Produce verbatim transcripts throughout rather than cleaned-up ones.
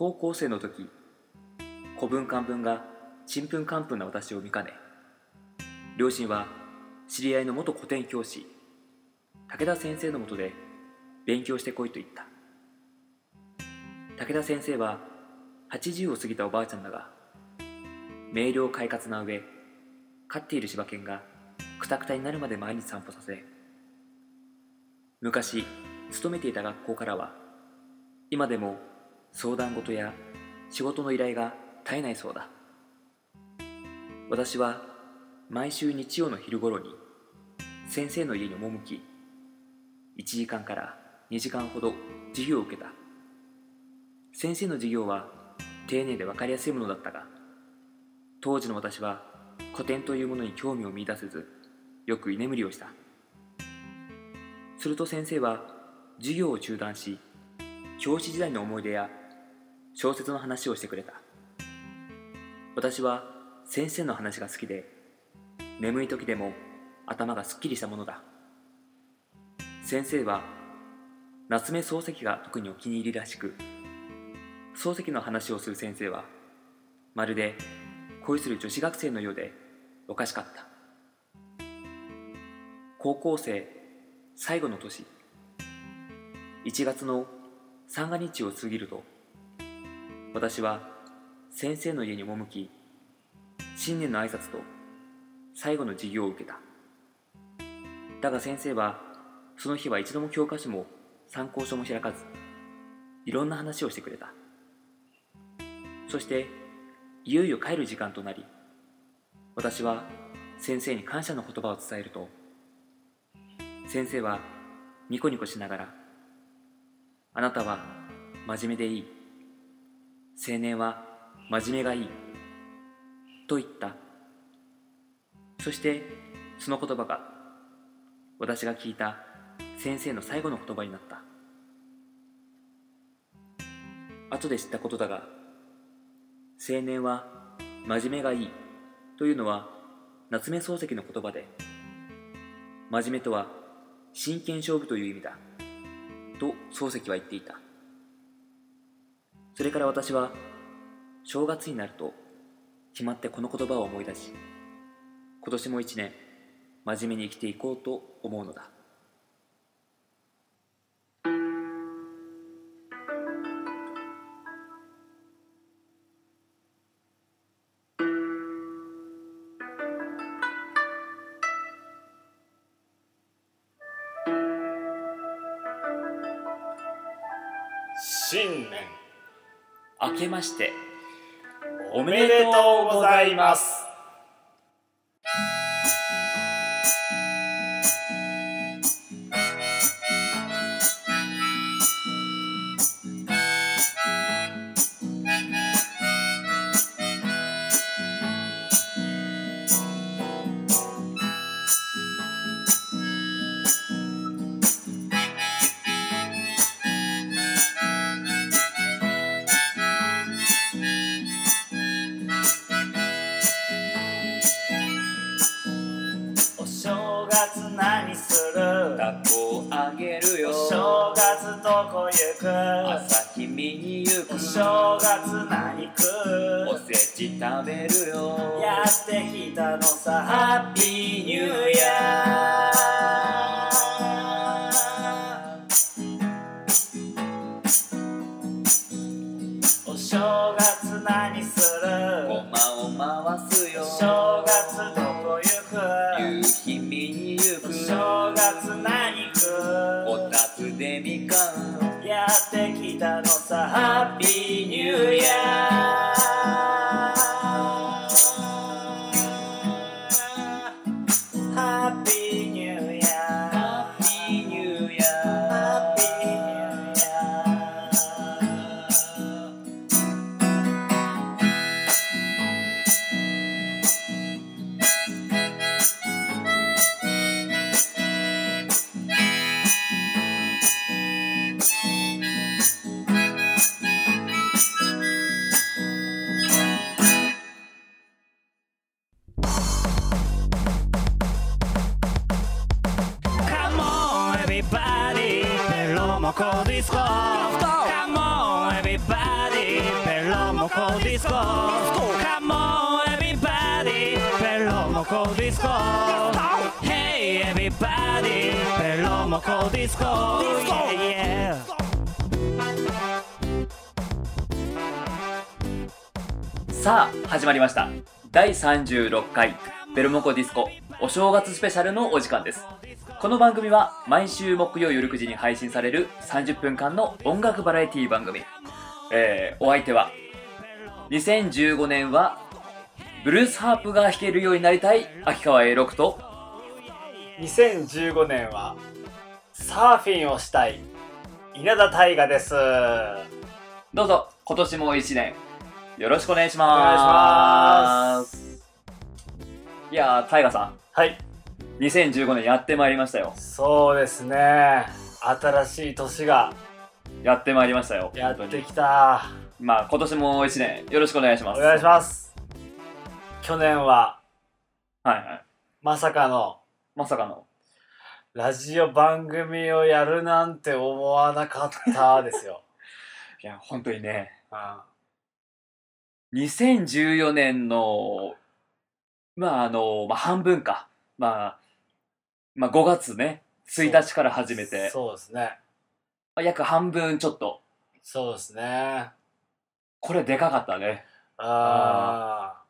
高校生の時、古文漢文がちんぷんかんぷんな私を見かね、両親は知り合いの元古典教師武田先生の下で勉強してこいと言った。武田先生ははちじゅうを過ぎたおばあちゃんだが、明瞭快活な上、飼っている柴犬がくたくたになるまで毎日散歩させ、昔勤めていた学校からは今でも相談事や仕事の依頼が絶えないそうだ。私は毎週日曜の昼頃に先生の家に赴き、いちじかんからにじかんほど授業を受けた。先生の授業は丁寧で分かりやすいものだったが、当時の私は古典というものに興味を見出せず、よく居眠りをした。すると先生は授業を中断し、教師時代の思い出や小説の話をしてくれた。私は先生の話が好きで、眠い時でも頭がすっきりしたものだ。先生は夏目漱石が特にお気に入りらしく、漱石の話をする先生はまるで恋する女子学生のようでおかしかった。高校生最後の年、いちがつの三が日を過ぎると、私は先生の家に赴き、新年の挨拶と最後の授業を受けた。だが先生はその日は一度も教科書も参考書も開かず、いろんな話をしてくれた。そしていよいよ帰る時間となり、私は先生に感謝の言葉を伝えると、先生はニコニコしながら、あなたは真面目でいい、青年は真面目がいいと言った。そしてその言葉が私が聞いた先生の最後の言葉になった。後で知ったことだが、青年は真面目がいいというのは夏目漱石の言葉で、真面目とは真剣勝負という意味だと漱石は言っていた。それから私は正月になると決まってこの言葉を思い出し、今年も一年真面目に生きていこうと思うのだ。新年明けましておめでとうございます。食べるよ、やってきたのさ、ハッピーニューイヤー。お正月何する、ごまを回すよ、正月どこ行く、夕日見に行く、正月何食う、こたつでみかん、やってきたのさ、ハッピーニューイヤー。Everybody, Come on, everybody disco, come on everybody, per l'uomo col disco. Hey everybody, per l'uomo col disco. Yeah yeah。さあ始まりました、だいさんじゅうろっかいベロモコディスコお正月スペシャルのお時間です。この番組は毎週木曜夜くじに配信されるさんじゅっぷんかんの音楽バラエティ番組、えー、お相手はにせんじゅうごねんはブルースハープが弾けるようになりたい秋川栄六と、にせんじゅうごねんはサーフィンをしたい稲田大我です。どうぞ今年もいちねんよろしくお願いします。いやー、タイガさん、はい、にせんじゅうごねんやってまいりましたよ。そうですね、新しい年がやってまいりましたよ。やってきた。まあ今年もいちねんよろしくお願いします。お願いします。去年ははいはいまさかのまさかのラジオ番組をやるなんて思わなかったですよ。いや本当にね、ああにせんじゅうよねんの、まああのまあ、半分か、まあまあ、ごがつねついたちから始めて、そうですね、約半分ちょっと。そうですね、これでかかったね。ああ、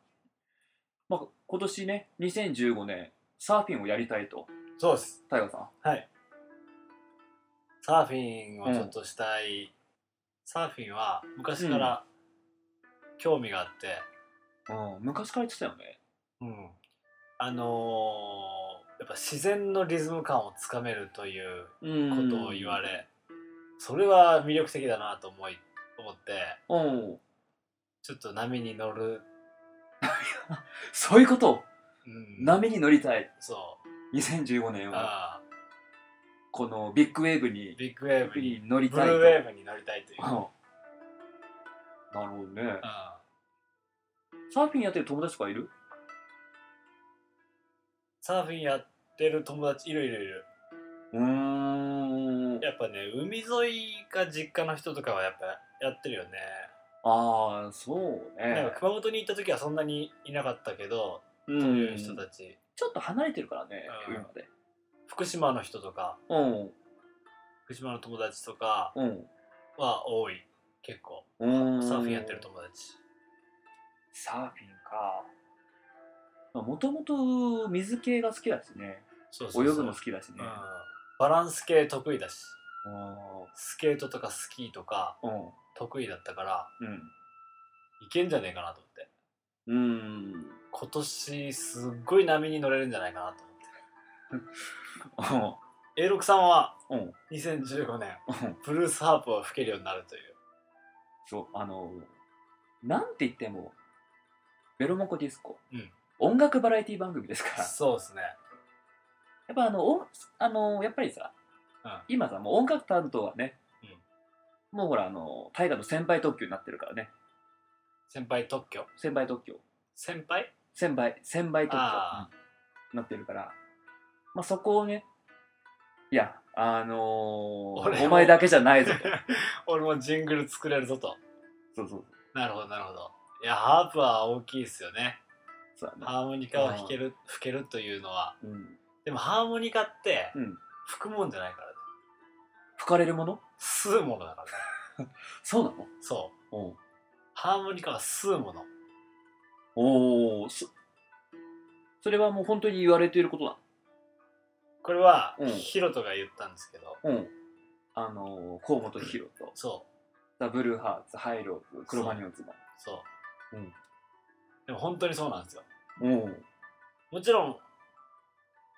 まあ、今年ねにせんじゅうごねんサーフィンをやりたいと。そうです、タイガさん、はい、サーフィンをちょっとしたい、うん、サーフィンは昔から、うん、興味があって、うん、昔から言ってたよね、うん、あのー、やっぱ自然のリズム感をつかめるということを言われ、それは魅力的だなと思い思って、うん、ちょっと波に乗る。そういうこと、うん、波に乗りたい。そうにせんじゅうごねんはあこのビッグウェーブにビッグウェーブに乗りたい、ブルーウェーブに乗りたいという、うん、なるほどね、うん、サーフィンやってる友達とかいる？サーフィンやってる友達いるいるいる。うーん、やっぱね海沿いか実家の人とかはやっぱやってるよね。ああそうね、なんか熊本に行った時はそんなにいなかったけど、そういう人たちちょっと離れてるからね、うん、海まで。福島の人とか、うん、福島の友達とかは多い、うん、結構サーフィンやってる友達。サーフィンか、まあ、もともと水系が好きだしね。そうそうそう、泳ぐの好きだしね、うん、バランス系得意だし、うん、スケートとかスキーとか得意だったから、うん、いけんじゃねえかなと思って、うん、今年すっごい波に乗れるんじゃないかなと思って。 エーろく さんはにせんじゅうごねんブルースハープを吹けるようになるという。そう、あのなんて言ってもベロモコディスコ、うん、音楽バラエティ番組ですから。そうですね、やっぱあのあのやっぱりさ、うん、今さもう音楽担当はね、うん、もうほらあの大河の先輩特許になってるからね。先輩特許先輩特許先輩先輩先輩特許になってるから、まあ、そこをね、いやあのー、お前だけじゃないぞと。俺もジングル作れるぞと。そうそう、なるほどなるほど。いやハープは大きいですよね。そうだね、ハーモニカを弾ける吹けるというのは、うん、でもハーモニカって、うん、吹くもんじゃないからね。吹かれるもの？吸うものだからね。そうなの？そう。おう、ハーモニカは吸うもの。おお、それはもう本当に言われていることだ。これは、うん、ヒロトが言ったんですけど、うん、あのー、河本ヒロト、そうザ・ブルーハーツ、ハイローズ、クロマニオンズもそう、そう、うん、でも本当にそうなんですよ、うん、もちろん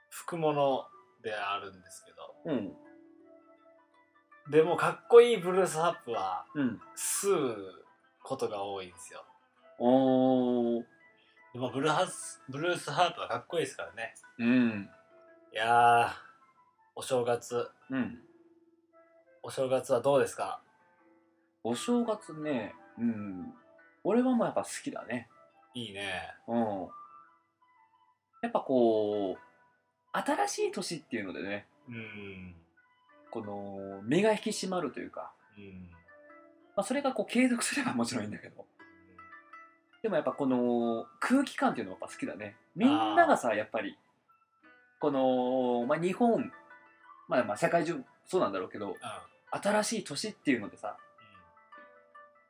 吹くものであるんですけど、うん、でもかっこいいブルースハープは、うん、吸うことが多いんですよ。おー、でもブルーハース、ブルースハープはかっこいいですからね。うん、いやー、お正月、うん、お正月はどうですか？お正月ね、うん、俺はもうやっぱ好きだね。いいね、うん、やっぱこう、新しい年っていうのでね、うん、この身が引き締まるというか、うん、まあ、それがこう継続すればもちろんいいんだけど、うん、でもやっぱこの空気感っていうのがやっぱ好きだね。みんながさやっぱりこの、まあ、日本、まあ、まあ社会中そうなんだろうけど、うん、新しい年っていうのでさ、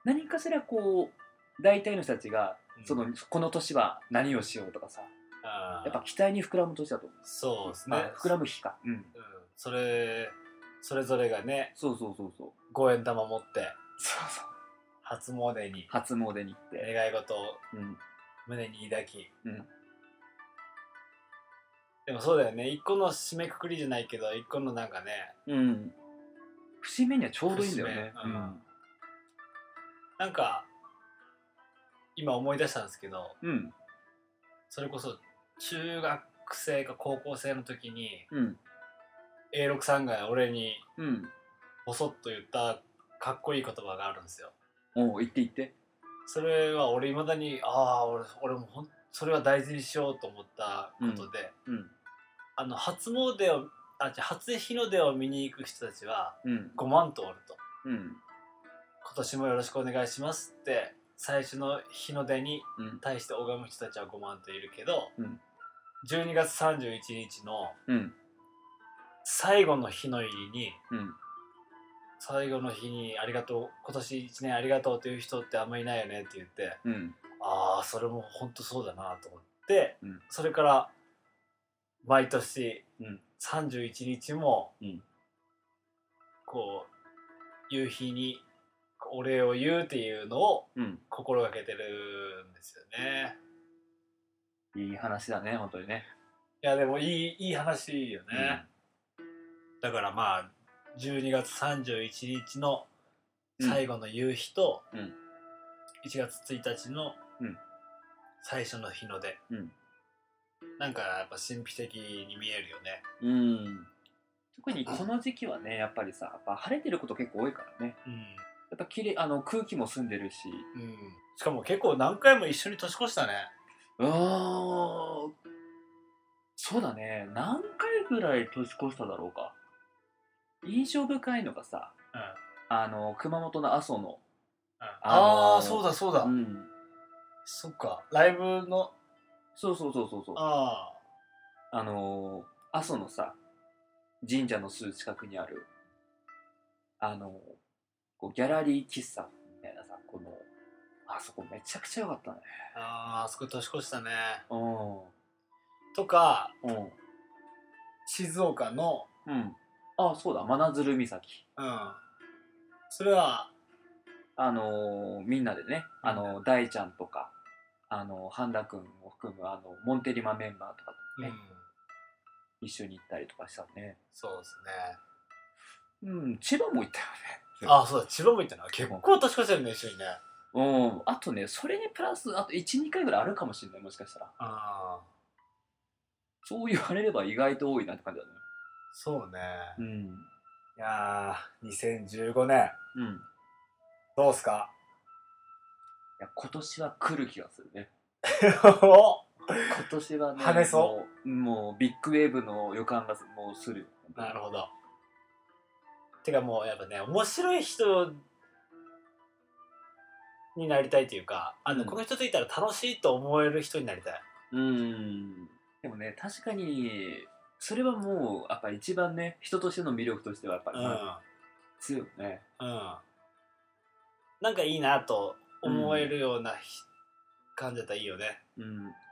うん、何かしらこう大体の人たちがその、うん、この年は何をしようとかさ、うん、やっぱ期待に膨らむ年だと思う。そうですね、膨らむ日か、うんうん、それそれぞれがね、そうそうそうそう、五円玉持ってそうそう初詣に初詣に行って願い事を胸に抱き、うんうん、でもそうだよね、一個の締めくくりじゃないけど一個のなんかね、うん、節目にはちょうどいいんだよね、うんうん、なんか今思い出したんですけど、うん、それこそ中学生か高校生の時に、うん、エーろく さんが俺にボソッと言ったかっこいい言葉があるんですよ。おう、言って言って。それは俺いまだにああ 俺, 俺もほんそれは大事にしようと思ったことで、うんうん、あの初詣をあじゃ初日の出を見に行く人たちはごまんとうおると、うん、今年もよろしくお願いしますって最初の日の出に対して拝む人たちはごまんとういるけど、うん、じゅうにがつさんじゅういちにちの最後の日の入りに、うん最後の日にありがとう今年いちねんありがとうという人ってあんまいないよねって言って、うん、ああそれも本当そうだなと思って、うん、それから毎年、うん、さんじゅういちにちも、うん、こう夕日にお礼を言うっていうのを心がけてるんですよね、うん、いい話だね本当にね。いやでもいい、いい話よね、うん、だからまあじゅうにがつさんじゅういちにちの最後の夕日といちがつついたちの最初の日の出、うんうん、なんかやっぱ神秘的に見えるよね、うん、特にこの時期はねやっぱりさやっぱ晴れてること結構多いからね、うん、やっぱきれいあの空気も澄んでるし、うん、しかも結構何回も一緒に年越したね。あーそうだね、何回ぐらい年越しただろうか。印象深いのがさ、うん、あの熊本の阿蘇の、うん、あのー、あそうだそうだ、うん、そっかライブのそうそうそうそうそう、あーあのー、阿蘇のさ神社のすぐ近くにあるあのー、こうギャラリー喫茶みたいなさ、このあそこめちゃくちゃ良かったね。ああそこ年越したね、うん、とか、うん、静岡の、うんああそうだ真鶴岬、うん、それはあのー、みんなでね、あのー、大ちゃんとか、あのー、半田くんを含むあのモンテリマメンバーとかとね、うん、一緒に行ったりとかしたね。そうですね、うん、千葉も行ったよね。ああそうだ千葉も行ったな。結構年越してるね一緒にね、うん、あとねそれにプラスあと いちにかいぐらいあるかもしれない、もしかしたら。あそう言われれば意外と多いなって感じだね。そうね、うん、いやにせんじゅうごねん、うん、どうすか。いや今年は来る気がするね今年はね跳ねそう、もう、もうビッグウェーブの予感がもうする。なるほど。てかもうやっぱね面白い人になりたいというか、あの、うん、この人といたら楽しいと思える人になりたい。うーんでもね確かにそれはもうやっぱ一番ね人としての魅力としてはやっぱり、ねうん、強いね、うん、なんかいいなと思えるような、うん、感じだったらいいよね、うん、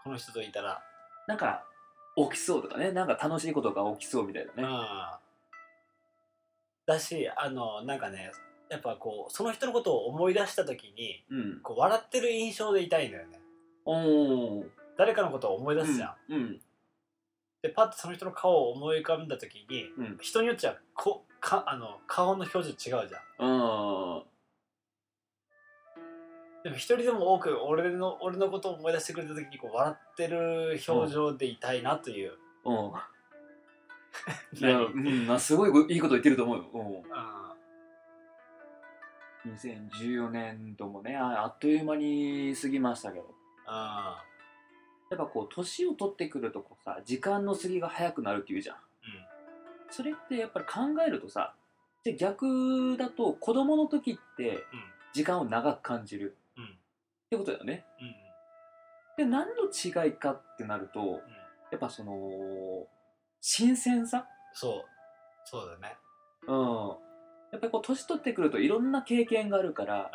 この人といたらなんか起きそうとかね、なんか楽しいことが起きそうみたいなね、うん、だしあのなんかねやっぱこうその人のことを思い出した時に、うん、こう笑ってる印象でいたいんだよね。お誰かのことを思い出すじゃん、うんうんでパッとその人の顔を思い浮かんだ時に、うん、人によっちゃこかあの顔の表情違うじゃん。うんでも一人でも多く俺の俺のことを思い出してくれた時にこう笑ってる表情でいたいなという、うんうんいやうんまあ、すごいいいこと言ってると思うよ、うん、にせんじゅうよねん度もね あ, あっという間に過ぎましたけど、あやっぱこう年を取ってくるとこうさ時間の過ぎが早くなるっていうじゃん、うん、それってやっぱり考えるとさで逆だと子供の時って時間を長く感じるってことだよね、うんうん、で何の違いかってなると、うん、やっぱその新鮮さ、そうそうだね、うん、やっぱりこう年取ってくるといろんな経験があるから、うん、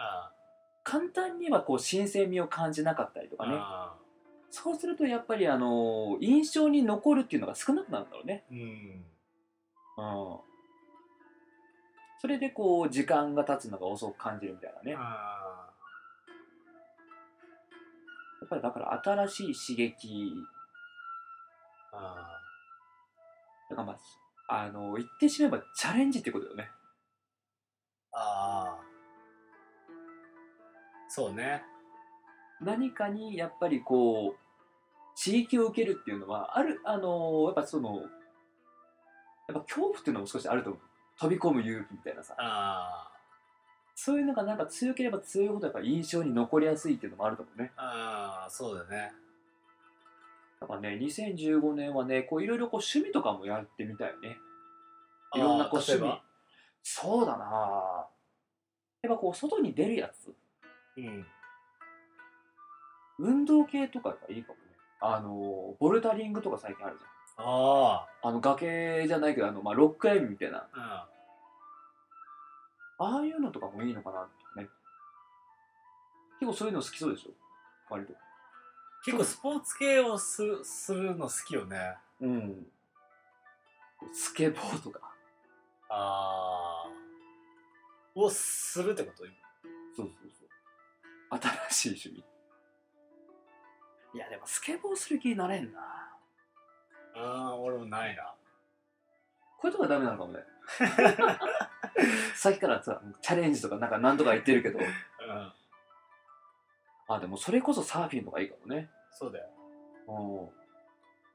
簡単にはこう新鮮味を感じなかったりとかね、うん、そうするとやっぱりあの印象に残るっていうのが少なくなるんだろうね、うんうん、それでこう時間が経つのが遅く感じるみたいなね、うん、やっぱりだから新しい刺激、うん、だからまああの言ってしまえばチャレンジってことだよね。ああ、そうね。何かにやっぱりこう刺激を受けるっていうのはある、あのやっぱそのやっぱ恐怖っていうのも少しあると思う。飛び込む勇気みたいなさ、あそういうのがなんか強ければ強いほどやっぱ印象に残りやすいっていうのもあると思うね。ああ、そうだね。だからね、にせんじゅうごねんはね、こういろいろこう趣味とかもやってみたいね。いろんなこう趣味。そうだな。やっぱこう外に出るやつ。うん。運動系とかがいいかもね。あのボルダリングとか最近あるじゃん。ああ。あの崖じゃないけどあのまあロッククライミングみたいな。うん。ああいうのとかもいいのかなってね。結構そういうの好きそうでしょ。割と。結構スポーツ系を す, するの好きよね。うん。スケボーとか。ああ。をするってこと？そうそうそう。新しい趣味。いやでもスケボーする気になれんな。ああ、俺もないな。こういうとこはダメなのかもね。さっきからさチャレンジとかなんか何とか言ってるけど。うん。あ、でもそれこそサーフィンとかいいかもね。そうだよ。お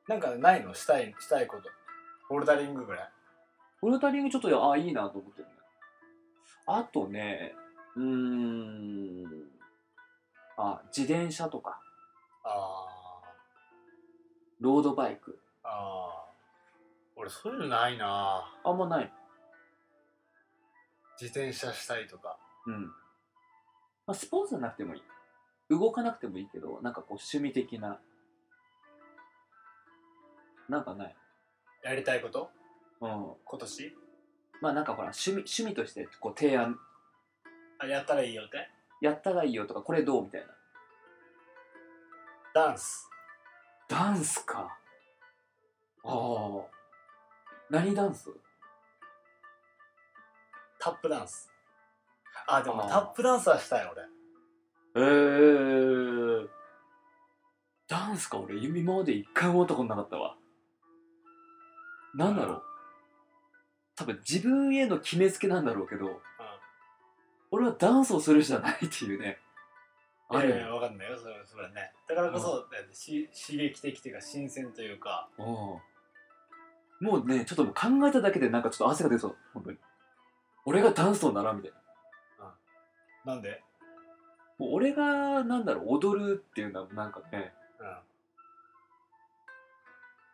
なんかないのしたい、したいこと。ボルダリングぐらい。ボルダリングちょっと、あいいなと思ってるね。あとね、うーん、あ、自転車とか。ああ。ロードバイク。ああ。俺そういうのないな。あんまない。自転車したいとか。うん。まあ、スポーツじゃなくてもいい。動かなくてもいいけど、なんかこう趣味的ななんかないやりたいこと、うん、今年まあなんかほら趣味、趣味としてこう提案、あやったらいいよってやったらいいよとかこれどうみたいな。ダンスダンスか。ああ、何ダンス？タップダンス。あでもタップダンスはしたい俺。えー、ダンスか。俺今まで一回も思ったことなかったわ。なんだろう、うん、多分自分への決めつけなんだろうけど、うん、俺はダンスをするじゃないっていうね。あれ、いやいや分かんないよそれは。それはね、だからこそ、うん、刺激的というか新鮮というか、うん、もうねちょっと考えただけでなんかちょっと汗が出そう。本当に俺がダンスを習うみたいな、うん、なんで俺がなんだろう踊るっていうのはなんかね、うん、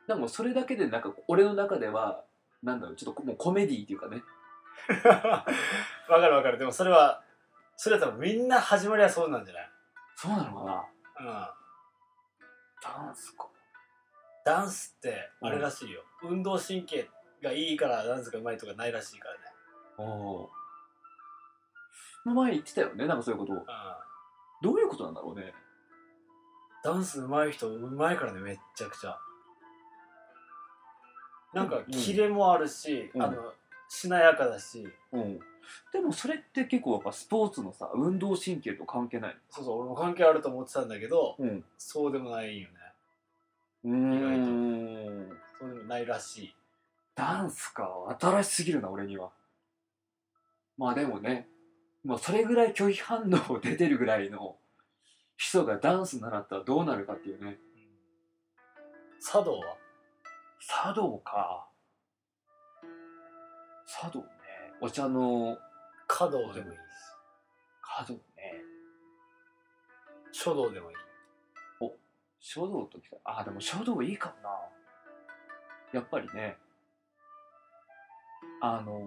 なんかそれだけでなんか俺の中ではなんだろうちょっともうコメディーっていうかね。わかるわかる。でもそれはそれは多分みんな始まりはそうなんじゃない？そうなのかな。うん。ダンスか。ダンスってあれらしいよ。うん、運動神経がいいからダンスがうまいとかないらしいからね。おお。の前言ってたよねなんかそういうことを。うん。どういうことなんだろうね。ダンス上手い人上手いからね、めちゃくちゃなんかキレもあるし、うん、あのしなやかだし、うん、でもそれって結構やっぱスポーツのさ運動神経と関係ないの？そうそう、俺も関係あると思ってたんだけど、うん、そうでもないよね。うーん、意外とそうでもないらしい。ダンスか、新しすぎるな俺には。まあでもね、まあ、それぐらい拒否反応を出てるぐらいの人がダンス習ったらどうなるかっていうね、うん、茶道は茶道か茶道ね、お茶の華道でもいいし、華道ね、書道でもいい。お、書道ときた。あ、でも書道いいかもな。やっぱりね、あのー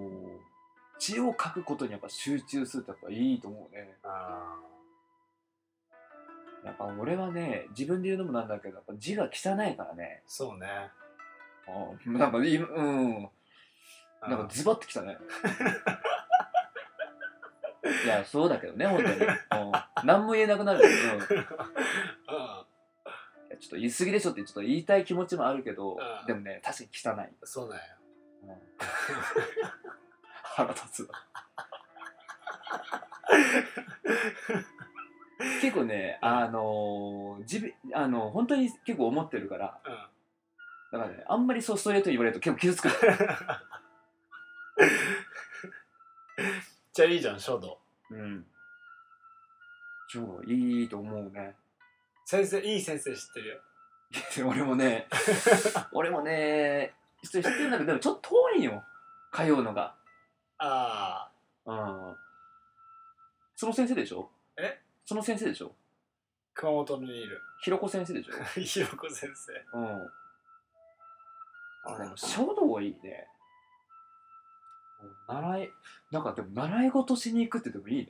字を書くことにやっぱ集中するとやっぱいいと思うね。あやっぱ俺はね、自分で言うのもなんだけど、やっぱ字が汚いからね。そうね。あ、なんか今、うん。なんかズバッてきたね。いや、そうだけどね、本当に。何も言えなくなるけど。いや、ちょっと言い過ぎでしょってちょっと言いたい気持ちもあるけど、うん、でもね、確かに汚い。そうだよ。うん、腹立つわ。結構ね、あのー、自分、あのー、本当に結構思ってるから、うん、だからね、あんまりそうストレートに言われると結構傷つく。じゃあいいじゃん、書道。うん。書道いいと思うね。先生、いい先生知ってるよ。俺もね、俺もね、知ってるんだけど、でもちょっと遠いよ、通うのが。ああ。うん。その先生でしょ？え？その先生でしょ？熊本にいるひろこ先生でしょ？ひろこ先生、うん、あれ書道いいね。習い、なんかでも習い事しに行くってでもいいね。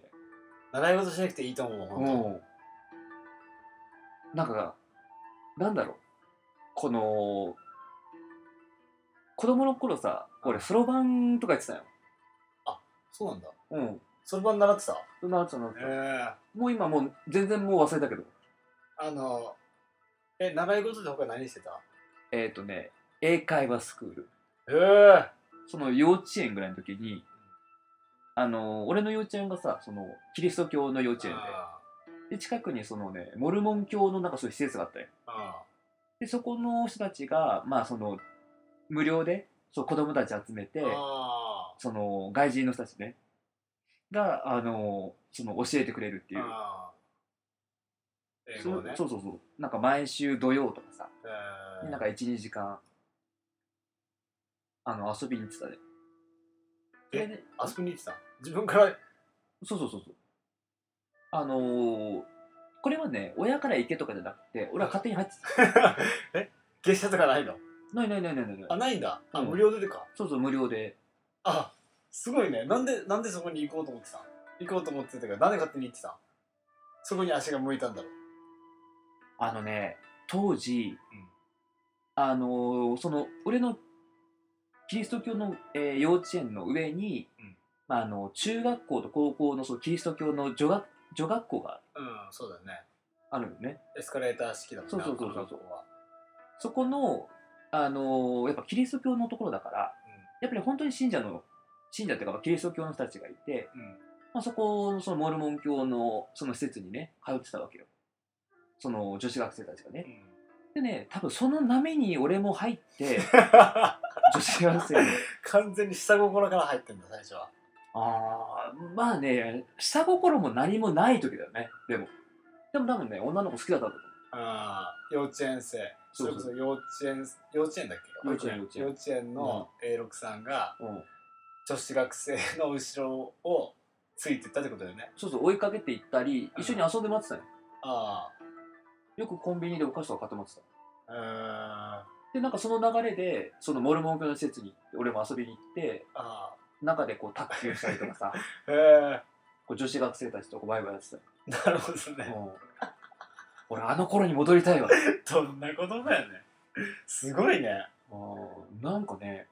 習い事しなくていいと思う、ほんと。うん、なんかなんだろう、この子供の頃さ、俺そろばんとかやってたよ。あ、そうなんだ。うん、そろばん習ってた？習ってた、習ってた、えー、もう今もう全然もう忘れたけど、あのえ習い事で他何してた？えっとね、英会話スクール。ええー、その幼稚園ぐらいの時に、あの俺の幼稚園がさ、そのキリスト教の幼稚園で、で近くにそのねモルモン教のなんかそういう施設があったよ。あでそこの人たちがまあその無料でそう子供たち集めて、その外人の人たちねが、あのー、その教えてくれるっていう。あ、英語ね。そ、そうそうそう、なんか毎週土曜とかさ、えー、なんか いち,に 時間あの遊びに行ってたで。え、ね、遊びに行ってた？自分から？そうそうそうそう、あのー、これはね親から行けとかじゃなくて俺は勝手に入ってた。え、月謝とかないの？ないないないないない。あ、ないんだ。あ、無料でか。そうそう、無料で。あ、すごいね。なんで、なんでそこに行こうと思ってた？行こうと思ってたけど、なんで勝手に行ってた？そこに足が向いたんだろう。あのね、当時、うん、あのー、その、俺のキリスト教の、えー、幼稚園の上に、うん、まあ、あの中学校と高校の、そのキリスト教の女学、女学校がある。うん、そうだよね。あるよね。エスカレーター式だもんね。そうそうそうそう。そこの、あのー、やっぱキリスト教のところだから、うん、やっぱり本当に信者の、信者っていうかキリスト教の人たちがいて、うん、まあ、そこのそのモルモン教のその施設にね通ってたわけよ、その女子学生たちがね、うん、でね、多分その波に俺も入って女子学生完全に下心から入ってんだ最初は。ああ、まあね、下心も何もない時だよね。でもでも多分ね、女の子好きだったと思う。ああ、幼稚園生、それこそ幼稚園、幼稚園だっけ、幼稚園、幼稚園の エーろく さんが、うん、女子学生の後ろをついていったってことだよね。そうそう、追いかけていったり、一緒に遊んで待ってたよ。ああ、よくコンビニでお菓子とか買って待ってた。へえ。でなんかその流れでそのモルモン教の施設に俺も遊びに行って、あ中でこう卓球したりとかさ。へえ。女子学生たちとこうワイワイやってたよ。なるほどね。俺あの頃に戻りたいわ。どんなことだよね。すごいね。ああ、なんかね、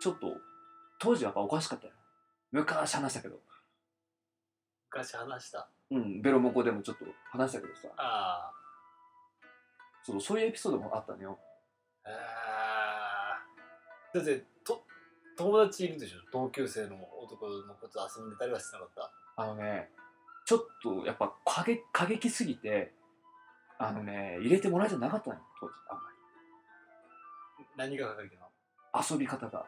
ちょっと当時はやっぱおかしかったよ。昔話したけど。昔話した。うん、ベロモコでもちょっと話したけどさ。ああ。そう、そういうエピソードもあったのよ。ええ。だってと友達いるでしょ。同級生の男の子と遊んでたりはしなかった？あのね、ちょっとやっぱ過激、過激すぎて、あのね、入れてもらえてなかったのよ当時あんまり。何が過激なの？遊び方が。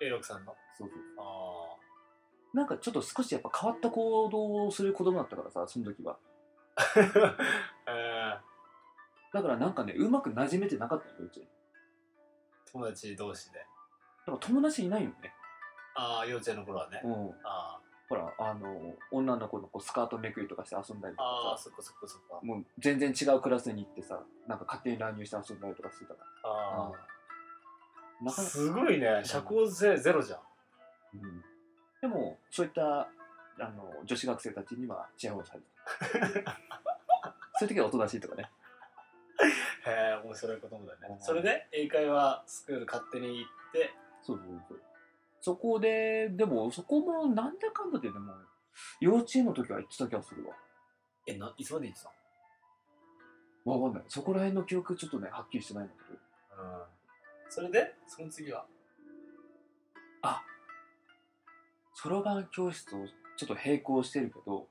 エーろく さんの、そうそう、ああ、なんかちょっと少しやっぱ変わった行動をする子供だったからさ、その時は。えー、だからなんかね、うまく馴染めてなかったのよ、うち。友達同士で。でも友達いないよね。ああ、幼稚園の頃はね。うん、ああ、ほら、あの女の子のこうスカートめくりとかして遊んだりとかさ。ああ、そっかそっかそっか。もう全然違うクラスに行ってさ、なんか勝手に乱入して遊んだりとかしてたから。ああ。あ、すごいね、社交性ゼロじゃん。うん、でもそういったあの女子学生たちには治安をされてそういう時はおとなしいとかね。へえ、面白いこともだね。それで英会話スクール勝手に行って、そうそうそう。そこででもそこもなんだかんだで、でも幼稚園の時は行ってた気がするわ。え、ないつまで行ってたの？わかんない。そこら辺の記憶ちょっとねはっきりしてないんだけど。うん。それでその次は、あ、そろばん教室をちょっと並行してるけど、うん、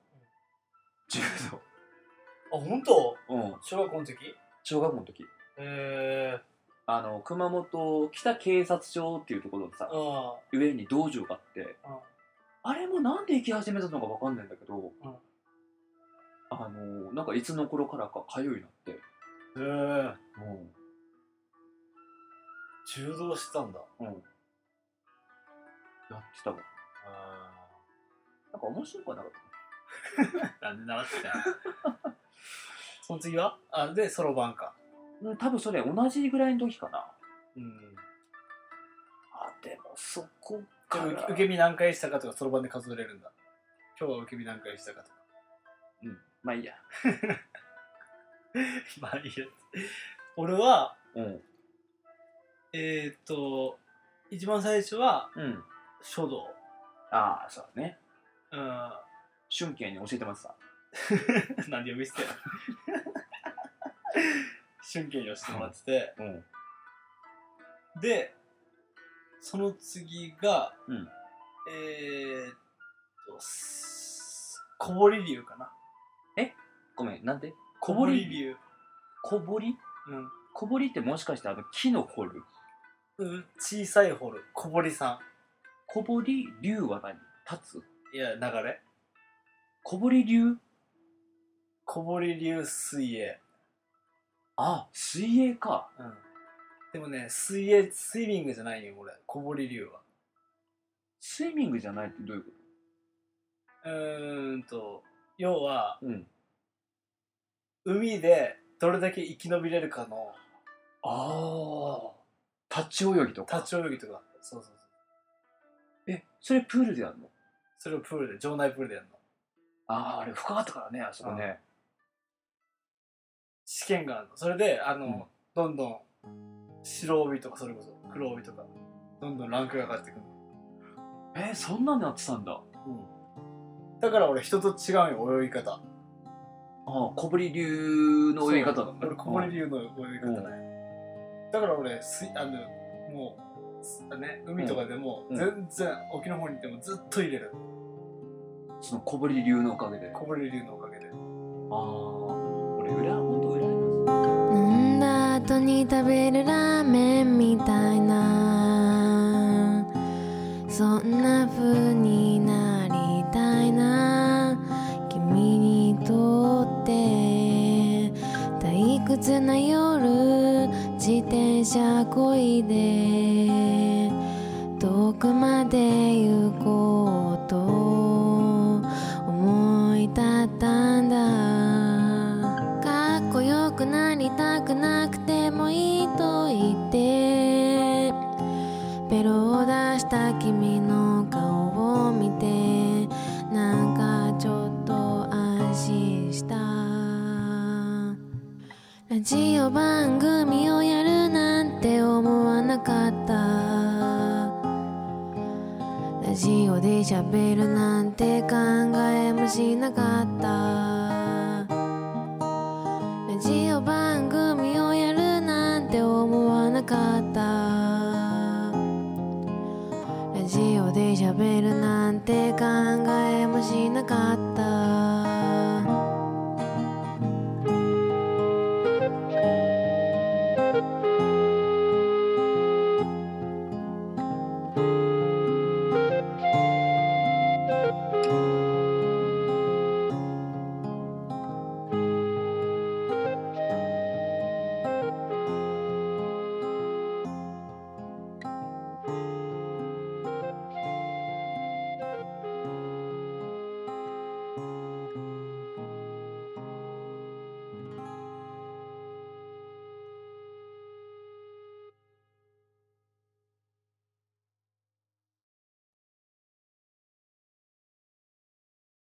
柔道。あ、本当？うん。小学校の時？小学校の時。へー。あの熊本北警察署っていうところでさ、うん、上に道場があって、うん、あれもなんで行き始めたのかわかんないんだけど、うん、あのなんかいつの頃からか通いになって。へえ、うん。柔道してたんだ。うん。やってたわ。あー、なんか面白くはなかった。なんで習ってたの？その次はあでソロ版か。多分それ同じぐらいの時かな。うん。あ、でもそこから、受け身何回したかとかそろばんで数えれるんだ。今日は受け身何回したかとか。うん、まあいいやまあいいや俺は、うん、えー、っと一番最初は、うん、書道。ああ、そうだね。うん、俊慶に教えてました何で呼び捨てや瞬間に押してもらってて、うんうん、でその次が、うん、えー、っと小堀流かな。え、ごめん、なんで小堀流？小堀？うん。小堀ってもしかしてあの木の掘る？うん、小さい掘る。小堀さん。小堀流は何？立つ？いや、流れ。小堀流？小堀流水泳。あ、水泳か。うん。でもね、水泳、スイミングじゃないよ、これ。小堀流は。スイミングじゃないってどういうこと？うーんと、要は、うん、海でどれだけ生き延びれるかの。ああ。立ち泳ぎとか。立ち泳ぎとか。そうそうそう。え、それプールでやるの？それをプールで、場内プールでやるの。ああ、あれ深かったからね、あそこね。試験があるの。それであの、うん、どんどん白帯とかそれこそ黒帯とかどんどんランクが上がってくる。えー、そんなになってたんだ。うん。だから俺人と違うよ、泳ぎ方。ああ、小堀流の泳ぎ方だ。俺小堀流の泳ぎ方だね。だから俺水あのもうね、海とかでも、うん、全然沖の方にいてもずっと入れる。その小堀流のおかげで。小堀流のおかげで。ああ。裏本当裏ます。飲んだ後に食べるラーメンみたいな、そんな風になりたいな。君にとって退屈な夜、自転車こいで遠くまで行こうと思い立ったんだ。良くなりたくなくてもいいと言ってベロを出した君の顔を見てなんかちょっと安心した。ラジオ番組をやるなんて思わなかった。ラジオで喋るなんて考えもしなかった。ラジオ番組をやるなんて思わなかった。ラジオで喋るなんて考えもしなかった。